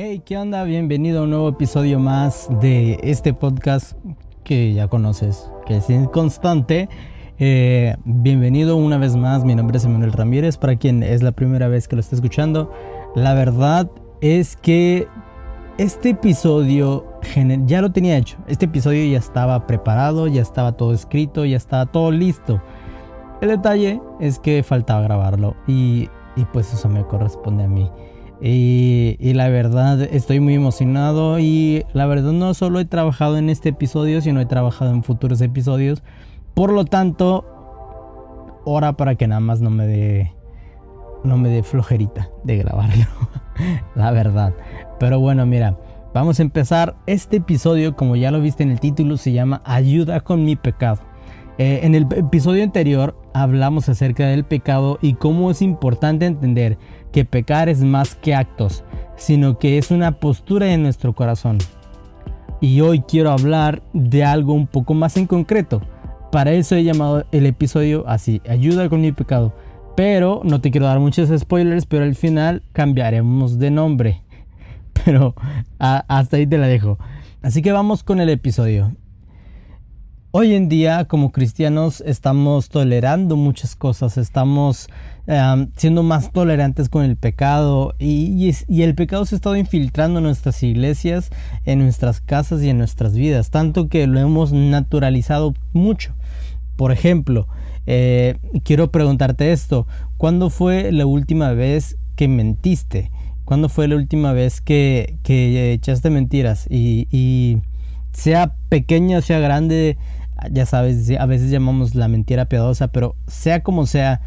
Hey, ¿qué onda? Bienvenido a un nuevo episodio más de este podcast que ya conoces, que es constante. Bienvenido una vez más, mi nombre es Emanuel Ramírez, para quien es la primera vez que lo está escuchando. La verdad es que este episodio ya lo tenía hecho, este episodio ya estaba preparado, ya estaba todo escrito, ya estaba todo listo. El detalle es que faltaba grabarlo y pues eso me corresponde a mí. Y la verdad estoy muy emocionado y la verdad no solo he trabajado en este episodio, sino he trabajado en futuros episodios. Por lo tanto, ora para que nada más no me dé flojerita de grabarlo, la verdad. Pero bueno, mira, vamos a empezar este episodio, como ya lo viste en el título, se llama Ayuda con mi pecado. En el episodio anterior hablamos acerca del pecado y cómo es importante entender que pecar es más que actos, sino que es una postura en nuestro corazón. Y hoy quiero hablar de algo un poco más en concreto. Para eso he llamado el episodio así, Ayuda con mi pecado. Pero no te quiero dar muchos spoilers, pero al final cambiaremos de nombre. Pero hasta ahí te la dejo. Así que vamos con el episodio. Hoy en día, como cristianos, estamos tolerando muchas cosas, estamos siendo más tolerantes con el pecado y el pecado se ha estado infiltrando en nuestras iglesias, en nuestras casas y en nuestras vidas, tanto que lo hemos naturalizado mucho. Por ejemplo, quiero preguntarte esto: ¿cuándo fue la última vez que mentiste? ¿Cuándo fue la última vez que echaste mentiras? Y sea pequeña o sea grande, ya sabes, a veces llamamos la mentira piadosa, pero sea como sea,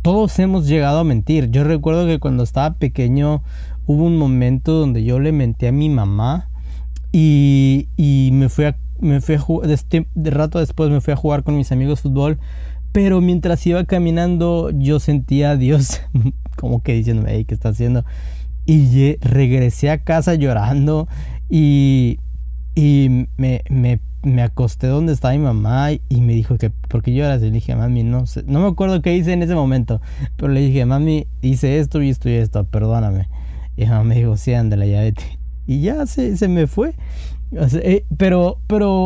todos hemos llegado a mentir. Yo recuerdo que cuando estaba pequeño hubo un momento donde yo le mentí a mi mamá y me fui a jugar, de rato después me fui a jugar con mis amigos fútbol, pero mientras iba caminando yo sentía a Dios como que diciéndome, hey, ¿qué estás haciendo? Y regresé a casa llorando y me acosté donde estaba mi mamá y me dijo que ¿por qué lloras? Y le dije, mami, no sé, no me acuerdo qué hice en ese momento, pero le dije, mami, hice esto y esto y esto, perdóname. Y mi mamá me dijo, sí, ándale, ya vete. Y ya se me fue. O sea, pero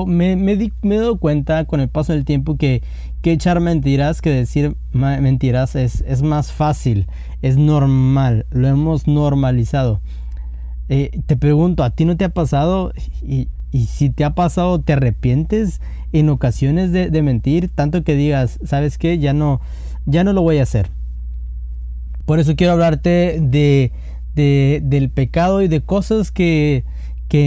me he dado cuenta con el paso del tiempo que echar mentiras, que decir mentiras es más fácil, es normal, lo hemos normalizado. Te pregunto, ¿a ti no te ha pasado? Y si te ha pasado, ¿te arrepientes en ocasiones de mentir? Tanto que digas, ¿sabes qué? Ya no lo voy a hacer. Por eso quiero hablarte del pecado y de cosas que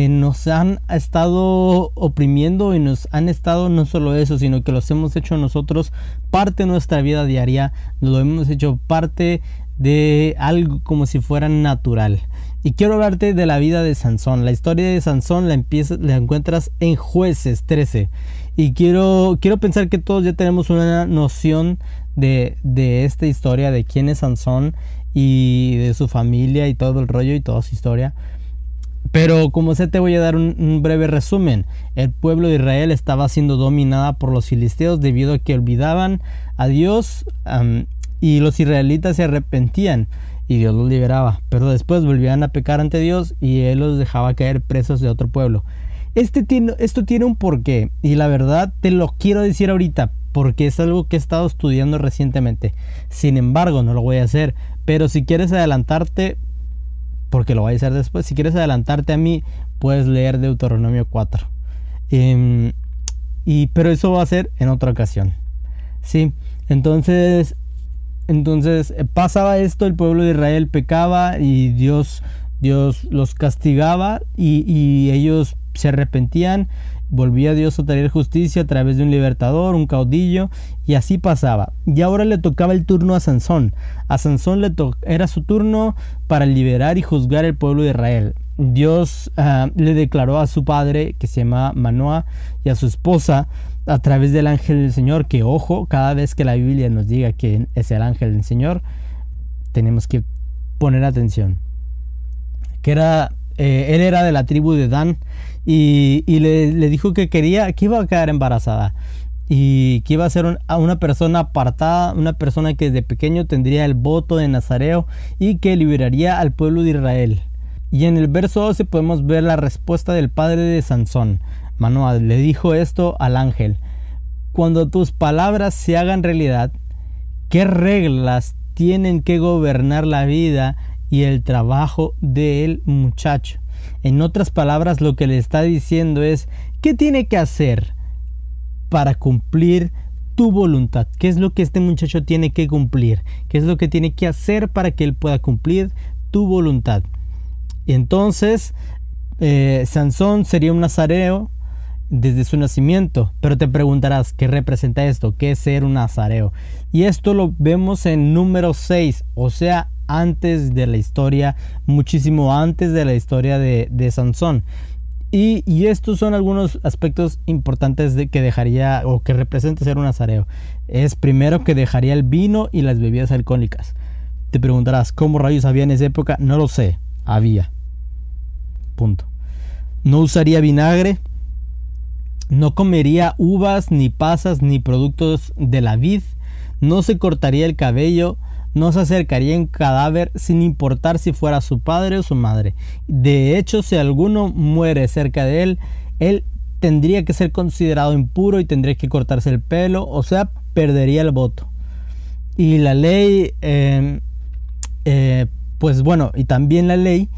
nos han estado oprimiendo y nos han estado, no solo eso, sino que los hemos hecho nosotros parte de nuestra vida diaria, lo hemos hecho parte de algo como si fuera natural. Y quiero hablarte de la vida de Sansón. La historia de Sansón la encuentras en Jueces 13. Y quiero pensar que todos ya tenemos una noción de esta historia, de quién es Sansón y de su familia y todo el rollo y toda su historia. Pero como sé, te voy a dar un breve resumen. El pueblo de Israel estaba siendo dominada por los filisteos debido a que olvidaban a Dios, y los israelitas se arrepentían y Dios los liberaba, pero después volvían a pecar ante Dios y Él los dejaba caer presos de otro pueblo. Esto tiene un porqué, y la verdad te lo quiero decir ahorita porque es algo que he estado estudiando recientemente. Sin embargo, no lo voy a hacer, pero si quieres adelantarte, porque lo voy a hacer después, si quieres adelantarte a mí, puedes leer Deuteronomio 4. Pero eso va a ser en otra ocasión. Sí, entonces pasaba esto, el pueblo de Israel pecaba y Dios los castigaba y ellos se arrepentían. Volvía Dios a traer justicia a través de un libertador, un caudillo, y así pasaba. Y ahora le tocaba el turno a Sansón. A Sansón era su turno para liberar y juzgar al pueblo de Israel. Dios le declaró a su padre, que se llamaba Manoah, y a su esposa, a través del ángel del Señor, que ojo, cada vez que la Biblia nos diga que es el ángel del Señor, tenemos que poner atención. Que era, él era de la tribu de Dan, y le dijo que quería, que iba a quedar embarazada y que iba a ser una persona apartada, una persona que desde pequeño tendría el voto de nazareo y que liberaría al pueblo de Israel. Y en el verso 12 podemos ver la respuesta del padre de Sansón. Manoah le dijo esto al ángel: cuando tus palabras se hagan realidad, ¿qué reglas tienen que gobernar la vida y el trabajo del muchacho? En otras palabras, lo que le está diciendo es: ¿qué tiene que hacer para cumplir tu voluntad? ¿Qué es lo que este muchacho tiene que cumplir? ¿Qué es lo que tiene que hacer para que él pueda cumplir tu voluntad? Y entonces Sansón sería un nazareo desde su nacimiento, pero te preguntarás, ¿qué representa esto? ¿Qué es ser un nazareo? Y esto lo vemos en número 6, o sea, antes de la historia, muchísimo antes de la historia de Sansón. Y estos son algunos aspectos importantes de que dejaría o que representa ser un nazareo. Es primero que dejaría el vino y las bebidas alcohólicas. Te preguntarás, ¿cómo rayos había en esa época? No lo sé, había. Punto. No usaría vinagre. No comería uvas, ni pasas, ni productos de la vid. No se cortaría el cabello. No se acercaría a un cadáver, sin importar si fuera su padre o su madre. De hecho, si alguno muere cerca de él, él tendría que ser considerado impuro y tendría que cortarse el pelo, o sea, perdería el voto. Y la ley, y también la ley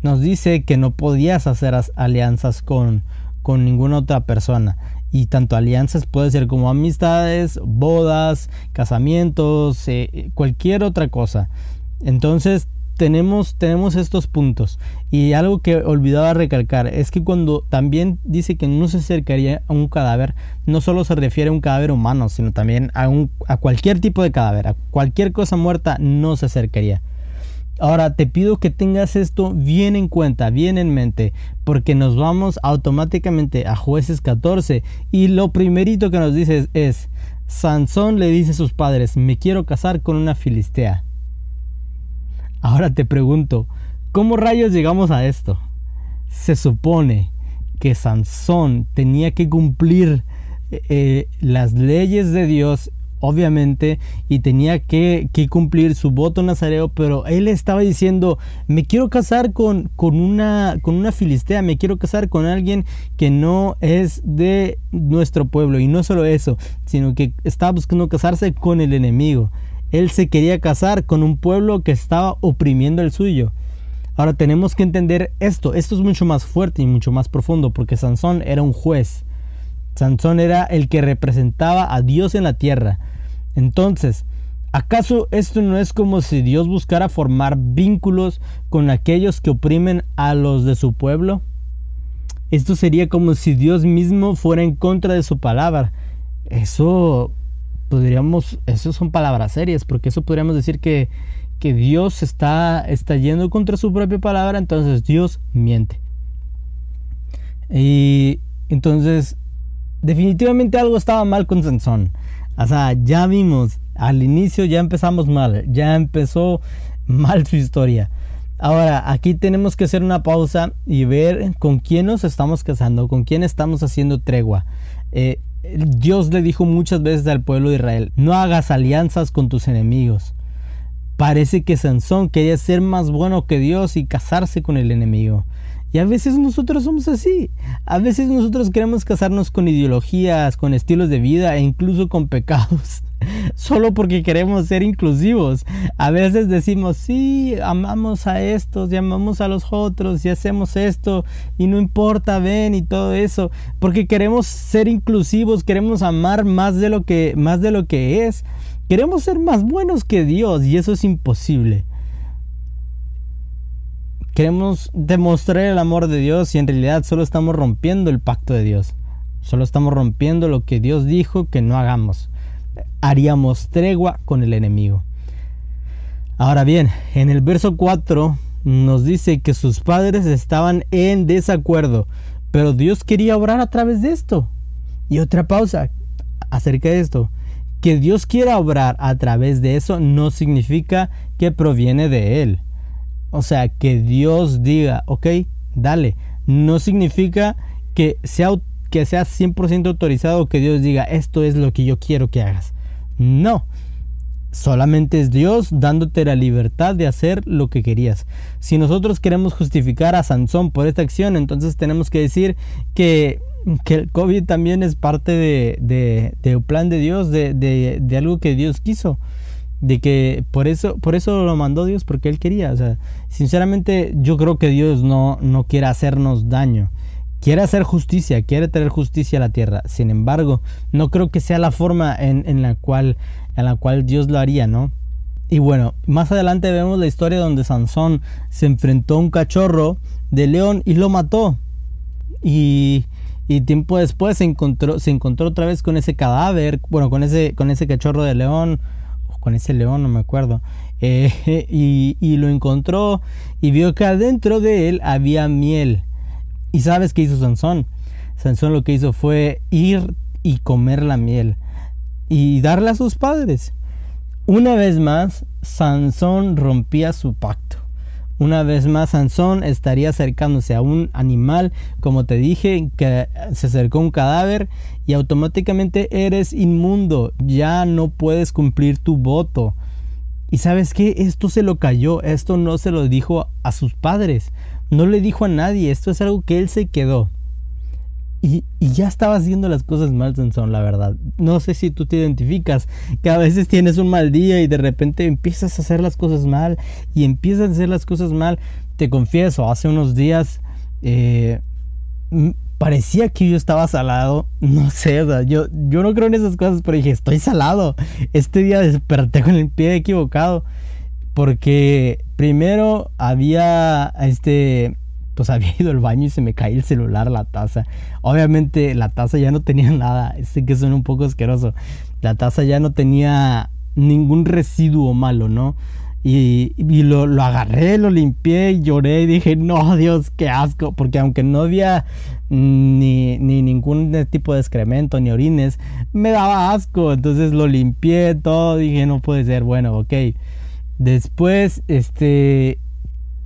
nos dice que no podías hacer alianzas con ninguna otra persona. Y tanto alianzas puede ser como amistades, bodas, casamientos, cualquier otra cosa. Entonces tenemos estos puntos. Y algo que olvidaba recalcar es que cuando también dice que no se acercaría a un cadáver, no solo se refiere a un cadáver humano, sino también a cualquier tipo de cadáver, a cualquier cosa muerta no se acercaría. Ahora te pido que tengas esto bien en cuenta, bien en mente, porque nos vamos automáticamente a Jueces 14 y lo primerito que nos dice es: Sansón le dice a sus padres, me quiero casar con una filistea. Ahora te pregunto, ¿cómo rayos llegamos a esto? Se supone que Sansón tenía que cumplir las leyes de Dios, obviamente, y tenía que cumplir su voto nazareo, pero él estaba diciendo, me quiero casar con una filistea, me quiero casar con alguien que no es de nuestro pueblo. Y no solo eso, sino que estaba buscando casarse con el enemigo. Él se quería casar con un pueblo que estaba oprimiendo el suyo. Ahora tenemos que entender esto es mucho más fuerte y mucho más profundo, porque Sansón era un juez. Sansón era el que representaba a Dios en la tierra. Entonces, ¿acaso esto no es como si Dios buscara formar vínculos con aquellos que oprimen a los de su pueblo? Esto sería como si Dios mismo fuera en contra de su palabra. Eso son palabras serias, porque eso podríamos decir que Dios está yendo contra su propia palabra, entonces Dios miente. Y entonces, definitivamente algo estaba mal con Sansón. O sea, ya vimos, al inicio ya empezamos mal, ya empezó mal su historia. Ahora, aquí tenemos que hacer una pausa y ver con quién nos estamos casando, con quién estamos haciendo tregua. Dios le dijo muchas veces al pueblo de Israel, no hagas alianzas con tus enemigos. Parece que Sansón quería ser más bueno que Dios y casarse con el enemigo. Y a veces nosotros somos así. A veces nosotros queremos casarnos con ideologías, con estilos de vida e incluso con pecados. Solo porque queremos ser inclusivos. A veces decimos, sí, amamos a estos y amamos a los otros y hacemos esto y no importa, ven, y todo eso. Porque queremos ser inclusivos, queremos amar más de lo que es. Queremos ser más buenos que Dios y eso es imposible. Queremos demostrar el amor de Dios y en realidad solo estamos rompiendo el pacto de Dios. Solo estamos rompiendo lo que Dios dijo que no hagamos. Haríamos tregua con el enemigo. Ahora bien, en el verso 4 nos dice que sus padres estaban en desacuerdo, pero Dios quería obrar a través de esto. Y otra pausa acerca de esto. Que Dios quiera obrar a través de eso no significa que proviene de Él. O sea, que Dios diga, ok, dale. No significa que sea 100% autorizado, que Dios diga, esto es lo que yo quiero que hagas. No, solamente es Dios dándote la libertad de hacer lo que querías. Si nosotros queremos justificar a Sansón por esta acción, entonces tenemos que decir que el COVID también es parte del plan de Dios, de algo que Dios quiso, de que por eso lo mandó Dios, porque Él quería. O sea, sinceramente yo creo que Dios no quiere hacernos daño, quiere hacer justicia, quiere traer justicia a la tierra. Sin embargo, no creo que sea la forma en la cual Dios lo haría, ¿no? Y bueno, más adelante vemos la historia donde Sansón se enfrentó a un cachorro de león y lo mató. Y tiempo después se encontró otra vez con ese cadáver, bueno, con ese cachorro de león, con ese león, no me acuerdo, y lo encontró y vio que adentro de él había miel. ¿Y sabes qué hizo Sansón? Sansón lo que hizo fue ir y comer la miel y darla a sus padres. Una vez más, Sansón rompía su pacto. Una vez más, Sansón estaría acercándose a un animal, como te dije, que se acercó a un cadáver, y automáticamente eres inmundo, ya no puedes cumplir tu voto. ¿Y sabes qué? Esto se lo cayó, esto no se lo dijo a sus padres, no le dijo a nadie, esto es algo que él se quedó. Y ya estaba haciendo las cosas mal, Sansón, la verdad. No sé si tú te identificas, que a veces tienes un mal día y de repente empiezas a hacer las cosas mal. Te confieso, hace unos días parecía que yo estaba salado. No sé, o sea, yo no creo en esas cosas, pero dije, estoy salado. Este día desperté con el pie equivocado, porque primero había pues había ido al baño y se me caía el celular, la taza. Obviamente la taza ya no tenía nada. Sé que suena un poco asqueroso. La taza ya no tenía ningún residuo malo, ¿no? Y lo agarré, lo limpié, lloré y dije, no, Dios, qué asco. Porque aunque no había ni ningún tipo de excremento, ni orines, me daba asco. Entonces lo limpié todo, dije, no puede ser, bueno, ok. Después,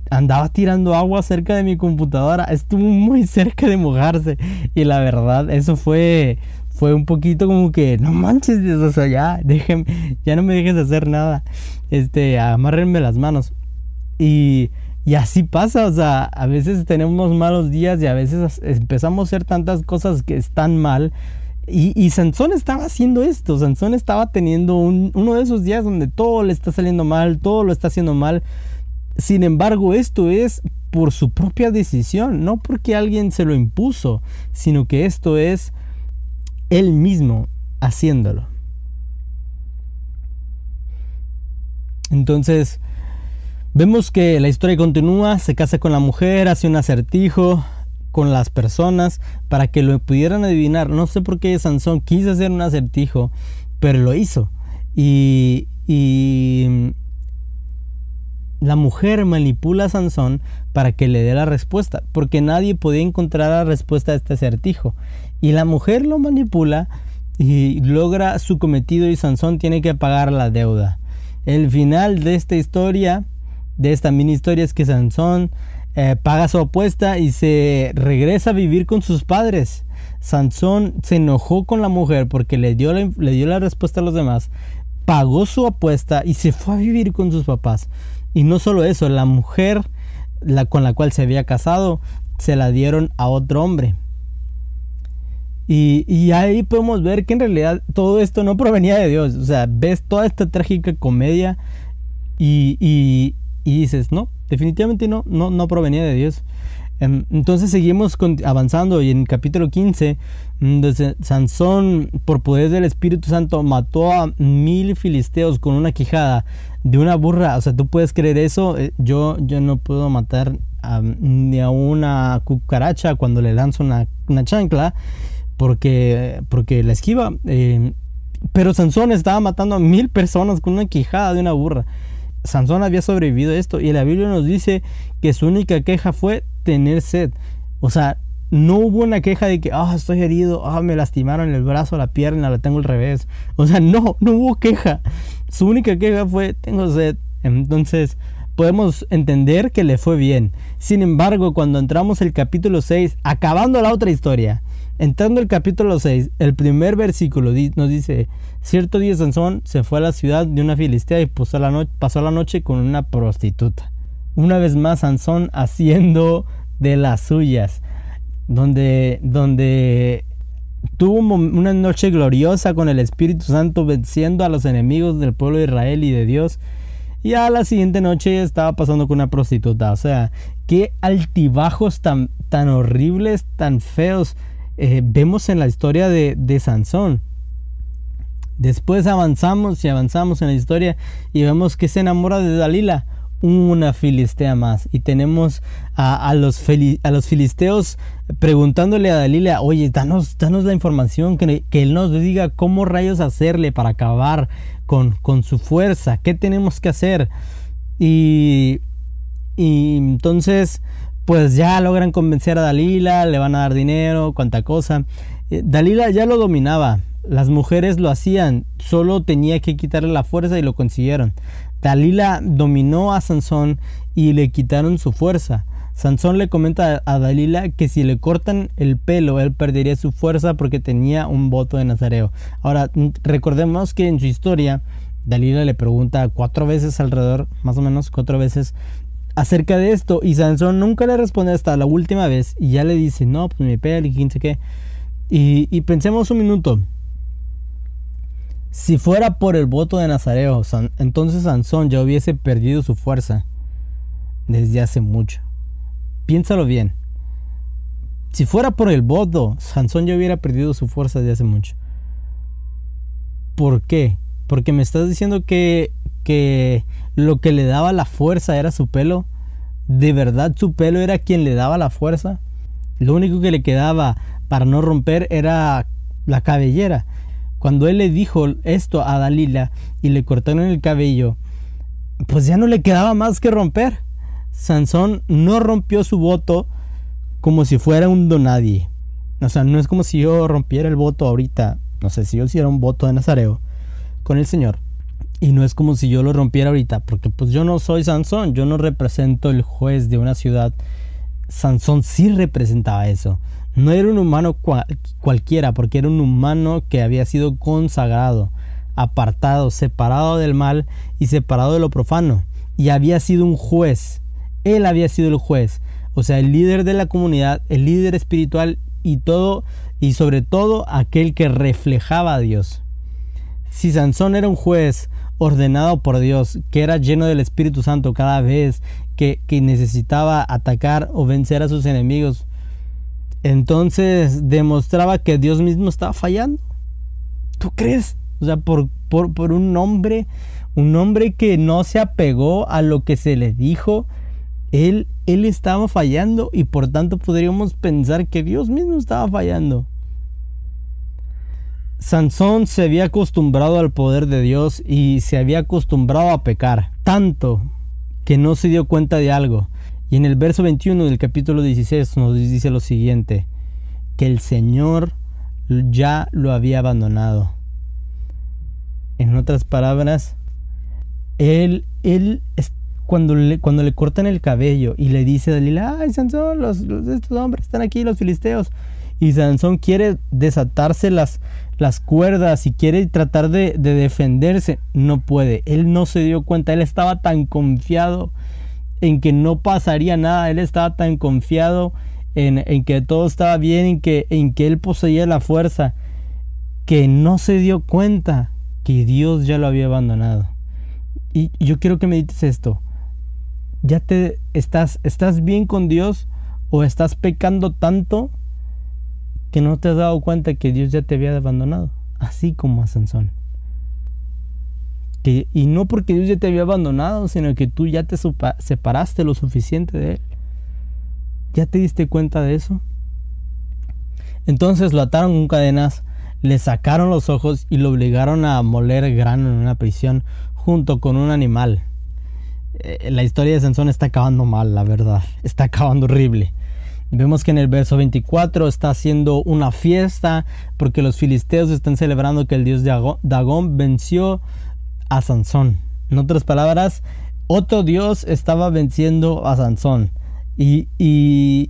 andaba tirando agua cerca de mi computadora. Estuvo muy cerca de mojarse. Y la verdad, eso fue un poquito como que, no manches, o sea, ya no me dejes hacer nada. Amárrenme las manos. Y así pasa, o sea, a veces tenemos malos días y a veces empezamos a hacer tantas cosas que están mal. Y Sansón estaba haciendo esto. Sansón estaba teniendo uno de esos días donde todo le está saliendo mal, todo lo está haciendo mal. Sin embargo, esto es por su propia decisión, no porque alguien se lo impuso, sino que esto es él mismo haciéndolo. Entonces, vemos que la historia continúa, se casa con la mujer, hace un acertijo con las personas para que lo pudieran adivinar. No sé por qué Sansón quiso hacer un acertijo, pero lo hizo. Y la mujer manipula a Sansón para que le dé la respuesta, porque nadie podía encontrar la respuesta a este acertijo. Y la mujer lo manipula y logra su cometido, y Sansón tiene que pagar la deuda. El final de esta historia, de esta mini historia, es que Sansón paga su apuesta y se regresa a vivir con sus padres. Sansón se enojó con la mujer porque le dio la respuesta a los demás, pagó su apuesta y se fue a vivir con sus papás. Y no solo eso, la mujer con la cual se había casado se la dieron a otro hombre. Y ahí podemos ver que en realidad todo esto no provenía de Dios. O sea, ves toda esta trágica comedia y dices, no, definitivamente no provenía de Dios. Entonces seguimos avanzando, y en el capítulo 15, Sansón, por poder del Espíritu Santo, mató a 1,000 filisteos con una quijada de una burra. O sea, ¿tú puedes creer eso? Yo no puedo matar ni a una cucaracha cuando le lanzo una chancla, porque la esquiva. Pero Sansón estaba matando a 1,000 personas con una quijada de una burra. Sansón había sobrevivido a esto, y la Biblia nos dice que su única queja fue tener sed. O sea, no hubo una queja de que estoy herido, me lastimaron el brazo, la pierna, la tengo al revés. O sea, no hubo queja. Su única queja fue, tengo sed. Entonces, podemos entender que le fue bien. Sin embargo, cuando entramos el capítulo 6, acabando la otra historia, Entrando el capítulo 6, el primer versículo nos dice: cierto día Sansón se fue a la ciudad de una filistea y pasó la noche con una prostituta. Una vez más Sansón haciendo de las suyas, donde tuvo una noche gloriosa con el Espíritu Santo, venciendo a los enemigos del pueblo de Israel y de Dios. Y a la siguiente noche estaba pasando con una prostituta. O sea, qué altibajos tan horribles, tan feos vemos en la historia de Sansón. Después avanzamos en la historia y vemos que se enamora de Dalila, una filistea más. Y tenemos a los filisteos preguntándole a Dalila: oye, danos la información, que él nos diga cómo rayos hacerle para acabar con su fuerza, qué tenemos que hacer. Y entonces pues ya logran convencer a Dalila, le van a dar dinero, cuanta cosa. Dalila ya lo dominaba, las mujeres lo hacían, solo tenía que quitarle la fuerza y lo consiguieron. Dalila dominó a Sansón y le quitaron su fuerza. Sansón le comenta a Dalila que si le cortan el pelo, él perdería su fuerza porque tenía un voto de nazareo. Ahora, recordemos que en su historia, Dalila le pregunta 4 veces alrededor, más o menos 4 veces, acerca de esto, y Sansón nunca le responde hasta la última vez, y ya le dice: no, pues mi pelo y quién sé qué. Y pensemos un minuto. Si fuera por el voto de nazareo, entonces Sansón ya hubiese perdido su fuerza desde hace mucho. Piénsalo bien. Si fuera por el voto, Sansón ya hubiera perdido su fuerza desde hace mucho. ¿Por qué? Porque me estás diciendo que lo que le daba la fuerza era su pelo. ¿De verdad su pelo era quien le daba la fuerza? Lo único que le quedaba para no romper era la cabellera. Cuando él le dijo esto a Dalila y le cortaron el cabello, pues ya no le quedaba más que romper. Sansón no rompió su voto como si fuera un donadie. O sea, no es como si yo rompiera el voto ahorita. No sé, si yo hiciera un voto de nazareo con el Señor, y no es como si yo lo rompiera ahorita, porque pues yo no soy Sansón, yo no represento el juez de una ciudad. Sansón sí representaba eso. No era un humano cualquiera, porque era un humano que había sido consagrado, apartado, separado del mal y separado de lo profano, y había sido un juez. Él había sido el juez, o sea, el líder de la comunidad, el líder espiritual y sobre todo aquel que reflejaba a Dios. Si Sansón era un juez ordenado por Dios, que era lleno del Espíritu Santo cada vez que necesitaba atacar o vencer a sus enemigos, entonces demostraba que Dios mismo estaba fallando. ¿Tú crees? O sea, por un hombre que no se apegó a lo que se le dijo, él estaba fallando, y por tanto podríamos pensar que Dios mismo estaba fallando. Sansón se había acostumbrado al poder de Dios y se había acostumbrado a pecar, tanto que no se dio cuenta de algo. Y en el verso 21 del capítulo 16 nos dice lo siguiente: que el Señor ya lo había abandonado. En otras palabras, él cuando le cortan el cabello y le dice a Dalila: ay, Sansón, estos hombres están aquí, los filisteos. Y Sansón quiere desatarse las cuerdas y quiere tratar de defenderse. No puede. Él no se dio cuenta. Él estaba tan confiado en que no pasaría nada. Él estaba tan confiado en que todo estaba bien, en que él poseía la fuerza, que no se dio cuenta que Dios ya lo había abandonado. Y yo quiero que medites esto. ¿Ya estás bien con Dios, o estás pecando tanto que no te has dado cuenta que Dios ya te había abandonado? Así como a Sansón. Y no porque Dios ya te había abandonado, sino que tú ya te separaste lo suficiente de Él. ¿Ya te diste cuenta de eso? Entonces lo ataron con cadenas, le sacaron los ojos y lo obligaron a moler grano en una prisión junto con un animal. La historia de Sansón está acabando mal, la verdad. Está acabando horrible. Vemos que en el verso 24 está haciendo una fiesta porque los filisteos están celebrando que el dios Dagón venció a Sansón. En otras palabras, otro dios estaba venciendo a Sansón. Y, y,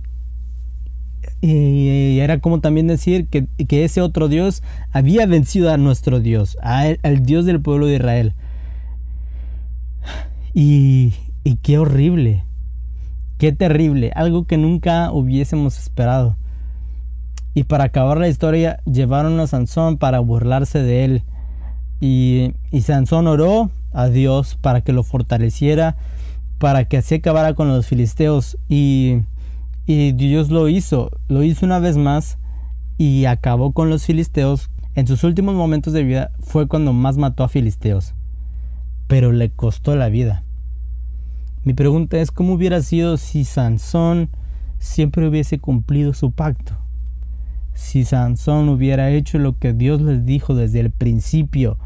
Y era como también decir que ese otro Dios había vencido a nuestro Dios, al Dios del pueblo de Israel. Y qué horrible, qué terrible, algo que nunca hubiésemos esperado. Y para acabar la historia, llevaron a Sansón para burlarse de él. Y Sansón oró a Dios para que lo fortaleciera, para que así acabara con los filisteos. Y Dios lo hizo una vez más y acabó con los filisteos. En sus últimos momentos de vida fue cuando más mató a filisteos, pero le costó la vida. Mi pregunta es, ¿cómo hubiera sido si Sansón siempre hubiese cumplido su pacto? Si Sansón hubiera hecho lo que Dios les dijo desde el principio,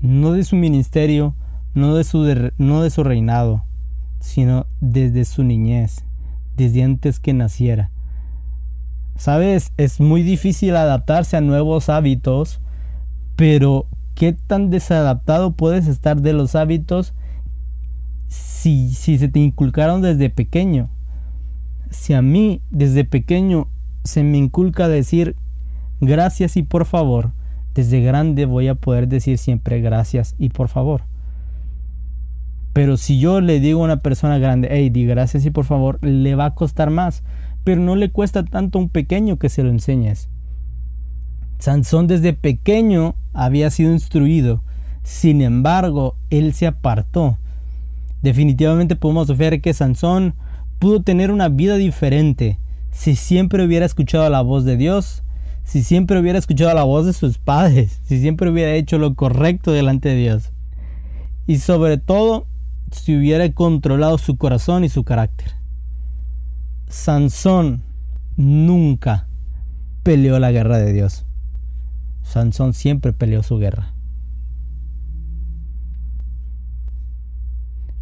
no de su ministerio, no de su reinado, sino desde su niñez, desde antes que naciera. Sabes, es muy difícil adaptarse a nuevos hábitos, pero ¿qué tan desadaptado puedes estar de los hábitos si se te inculcaron desde pequeño? Si a mí desde pequeño se me inculca decir gracias y por favor, desde grande voy a poder decir siempre gracias y por favor. Pero si yo le digo a una persona grande, hey, di gracias y por favor, le va a costar más. Pero no le cuesta tanto a un pequeño que se lo enseñes. Sansón desde pequeño había sido instruido. Sin embargo, él se apartó. Definitivamente podemos ver que Sansón pudo tener una vida diferente si siempre hubiera escuchado la voz de Dios, si siempre hubiera escuchado la voz de sus padres, si siempre hubiera hecho lo correcto delante de Dios. Y sobre todo, si hubiera controlado su corazón y su carácter. Sansón nunca peleó la guerra de Dios. Sansón siempre peleó su guerra.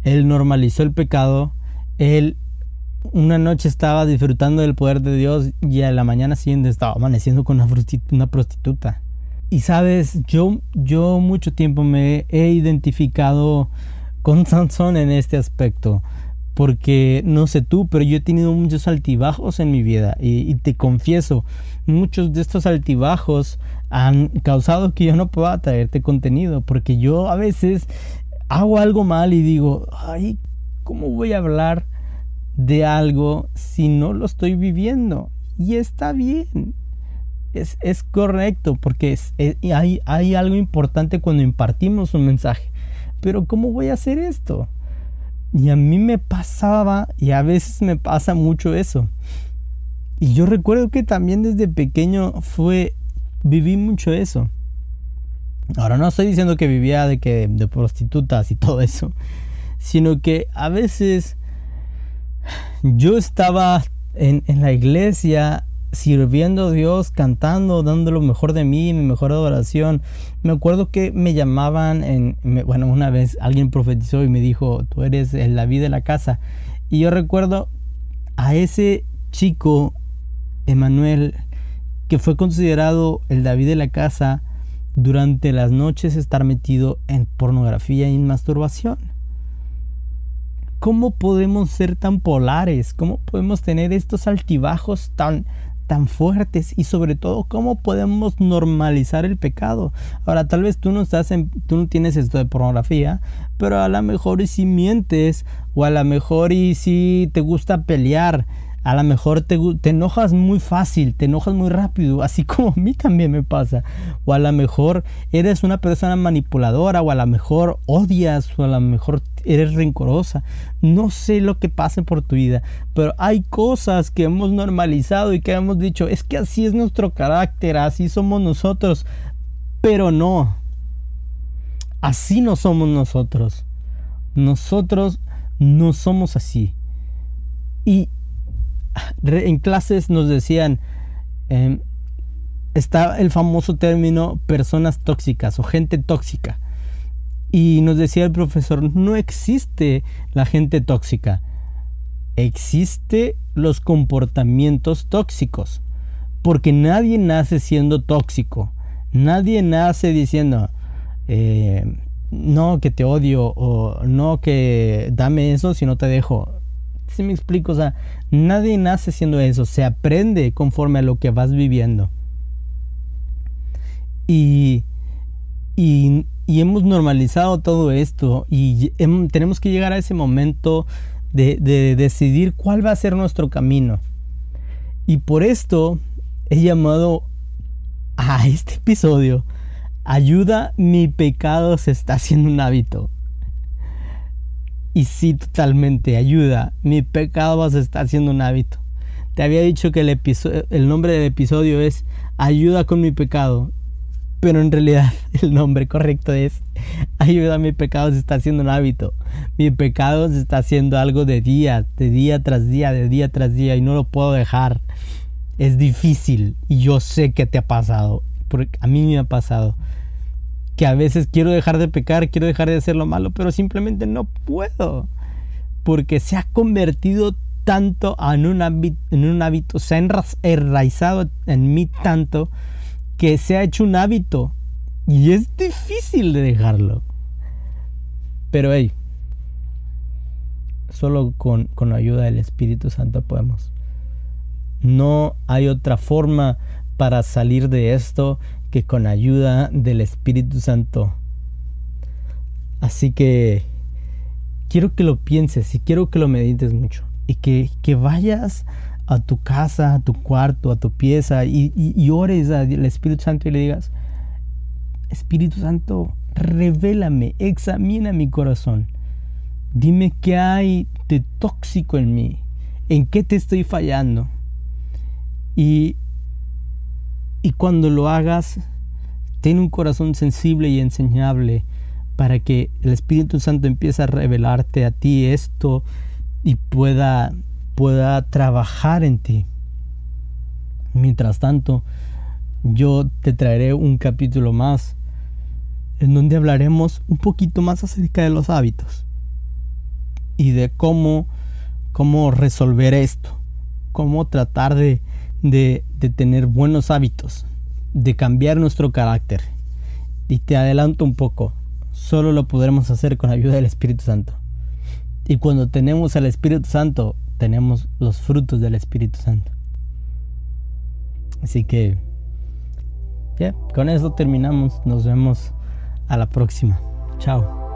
Él normalizó el pecado. Él una noche estaba disfrutando del poder de Dios y a la mañana siguiente estaba amaneciendo con una prostituta. Y sabes, yo mucho tiempo me he identificado con Sansón en este aspecto, porque no sé tú, pero yo he tenido muchos altibajos en mi vida y te confieso, muchos de estos altibajos han causado que yo no pueda traerte contenido, porque yo a veces hago algo mal y digo, ay, ¿cómo voy a hablar de algo si no lo estoy viviendo? Y está bien, es correcto, porque hay algo importante cuando impartimos un mensaje. Pero ¿cómo voy a hacer esto? Y a mí me pasaba, y a veces me pasa mucho eso. Y yo recuerdo que también desde pequeño viví mucho eso. Ahora no estoy diciendo que vivía de prostitutas y todo eso, sino que a veces yo estaba en la iglesia sirviendo a Dios, cantando, dando lo mejor de mí, mi mejor adoración. Me acuerdo que me llamaban, una vez alguien profetizó y me dijo, tú eres el David de la casa. Y yo recuerdo a ese chico, Emanuel, que fue considerado el David de la casa, durante las noches estar metido en pornografía y en masturbación. ¿Cómo podemos ser tan polares? ¿Cómo podemos tener estos altibajos tan fuertes? Y sobre todo, ¿cómo podemos normalizar el pecado? Ahora, tal vez tú no tienes esto de pornografía, pero a lo mejor y si mientes, o a lo mejor y si te gusta pelear, a lo mejor te enojas muy fácil, te enojas muy rápido, así como a mí también me pasa. O a lo mejor eres una persona manipuladora, o a lo mejor odias, o a lo mejor eres rencorosa. No sé lo que pase por tu vida, pero hay cosas que hemos normalizado y que hemos dicho, es que así es nuestro carácter, así somos nosotros. Pero no, así no somos nosotros. Nosotros no somos así. Y en clases nos decían, está el famoso término personas tóxicas o gente tóxica, y nos decía el profesor, no existe la gente tóxica, existe los comportamientos tóxicos, porque nadie nace siendo tóxico, nadie nace diciendo no, que te odio, o no, que dame eso si no te dejo. ¿Sí me explico? O sea, nadie nace siendo eso, se aprende conforme a lo que vas viviendo. Y hemos normalizado todo esto y tenemos que llegar a ese momento de decidir cuál va a ser nuestro camino. Y por esto he llamado a este episodio Ayuda, mi pecado se está haciendo un hábito. Y sí, totalmente, ayuda, mi pecado se está haciendo un hábito. Te había dicho que el nombre del episodio es Ayuda con mi pecado, pero en realidad el nombre correcto es Ayuda, mi pecado se está haciendo un hábito. Mi pecado se está haciendo algo de día tras día, y no lo puedo dejar. Es difícil, y yo sé que te ha pasado, porque a mí me ha pasado, que a veces quiero dejar de pecar, quiero dejar de hacer lo malo, pero simplemente no puedo, porque se ha convertido tanto en un hábito, se ha enraizado en mí tanto, que se ha hecho un hábito, y es difícil de dejarlo. Pero hey, solo con la ayuda del Espíritu Santo podemos. No hay otra forma para salir de esto que con ayuda del Espíritu Santo. Así que quiero que lo pienses y quiero que lo medites mucho. Y que vayas a tu casa, a tu cuarto, a tu pieza y ores al Espíritu Santo y le digas: Espíritu Santo, revélame, examina mi corazón. Dime qué hay de tóxico en mí. ¿En qué te estoy fallando? Y cuando lo hagas, ten un corazón sensible y enseñable para que el Espíritu Santo empiece a revelarte a ti esto y pueda trabajar en ti. Mientras tanto, yo te traeré un capítulo más en donde hablaremos un poquito más acerca de los hábitos y de cómo resolver esto, cómo tratar de tener buenos hábitos, de cambiar nuestro carácter. Y te adelanto un poco, solo lo podremos hacer con la ayuda del Espíritu Santo. Y cuando tenemos al Espíritu Santo, tenemos los frutos del Espíritu Santo. Así que yeah, con eso terminamos. Nos vemos a la próxima. Chao.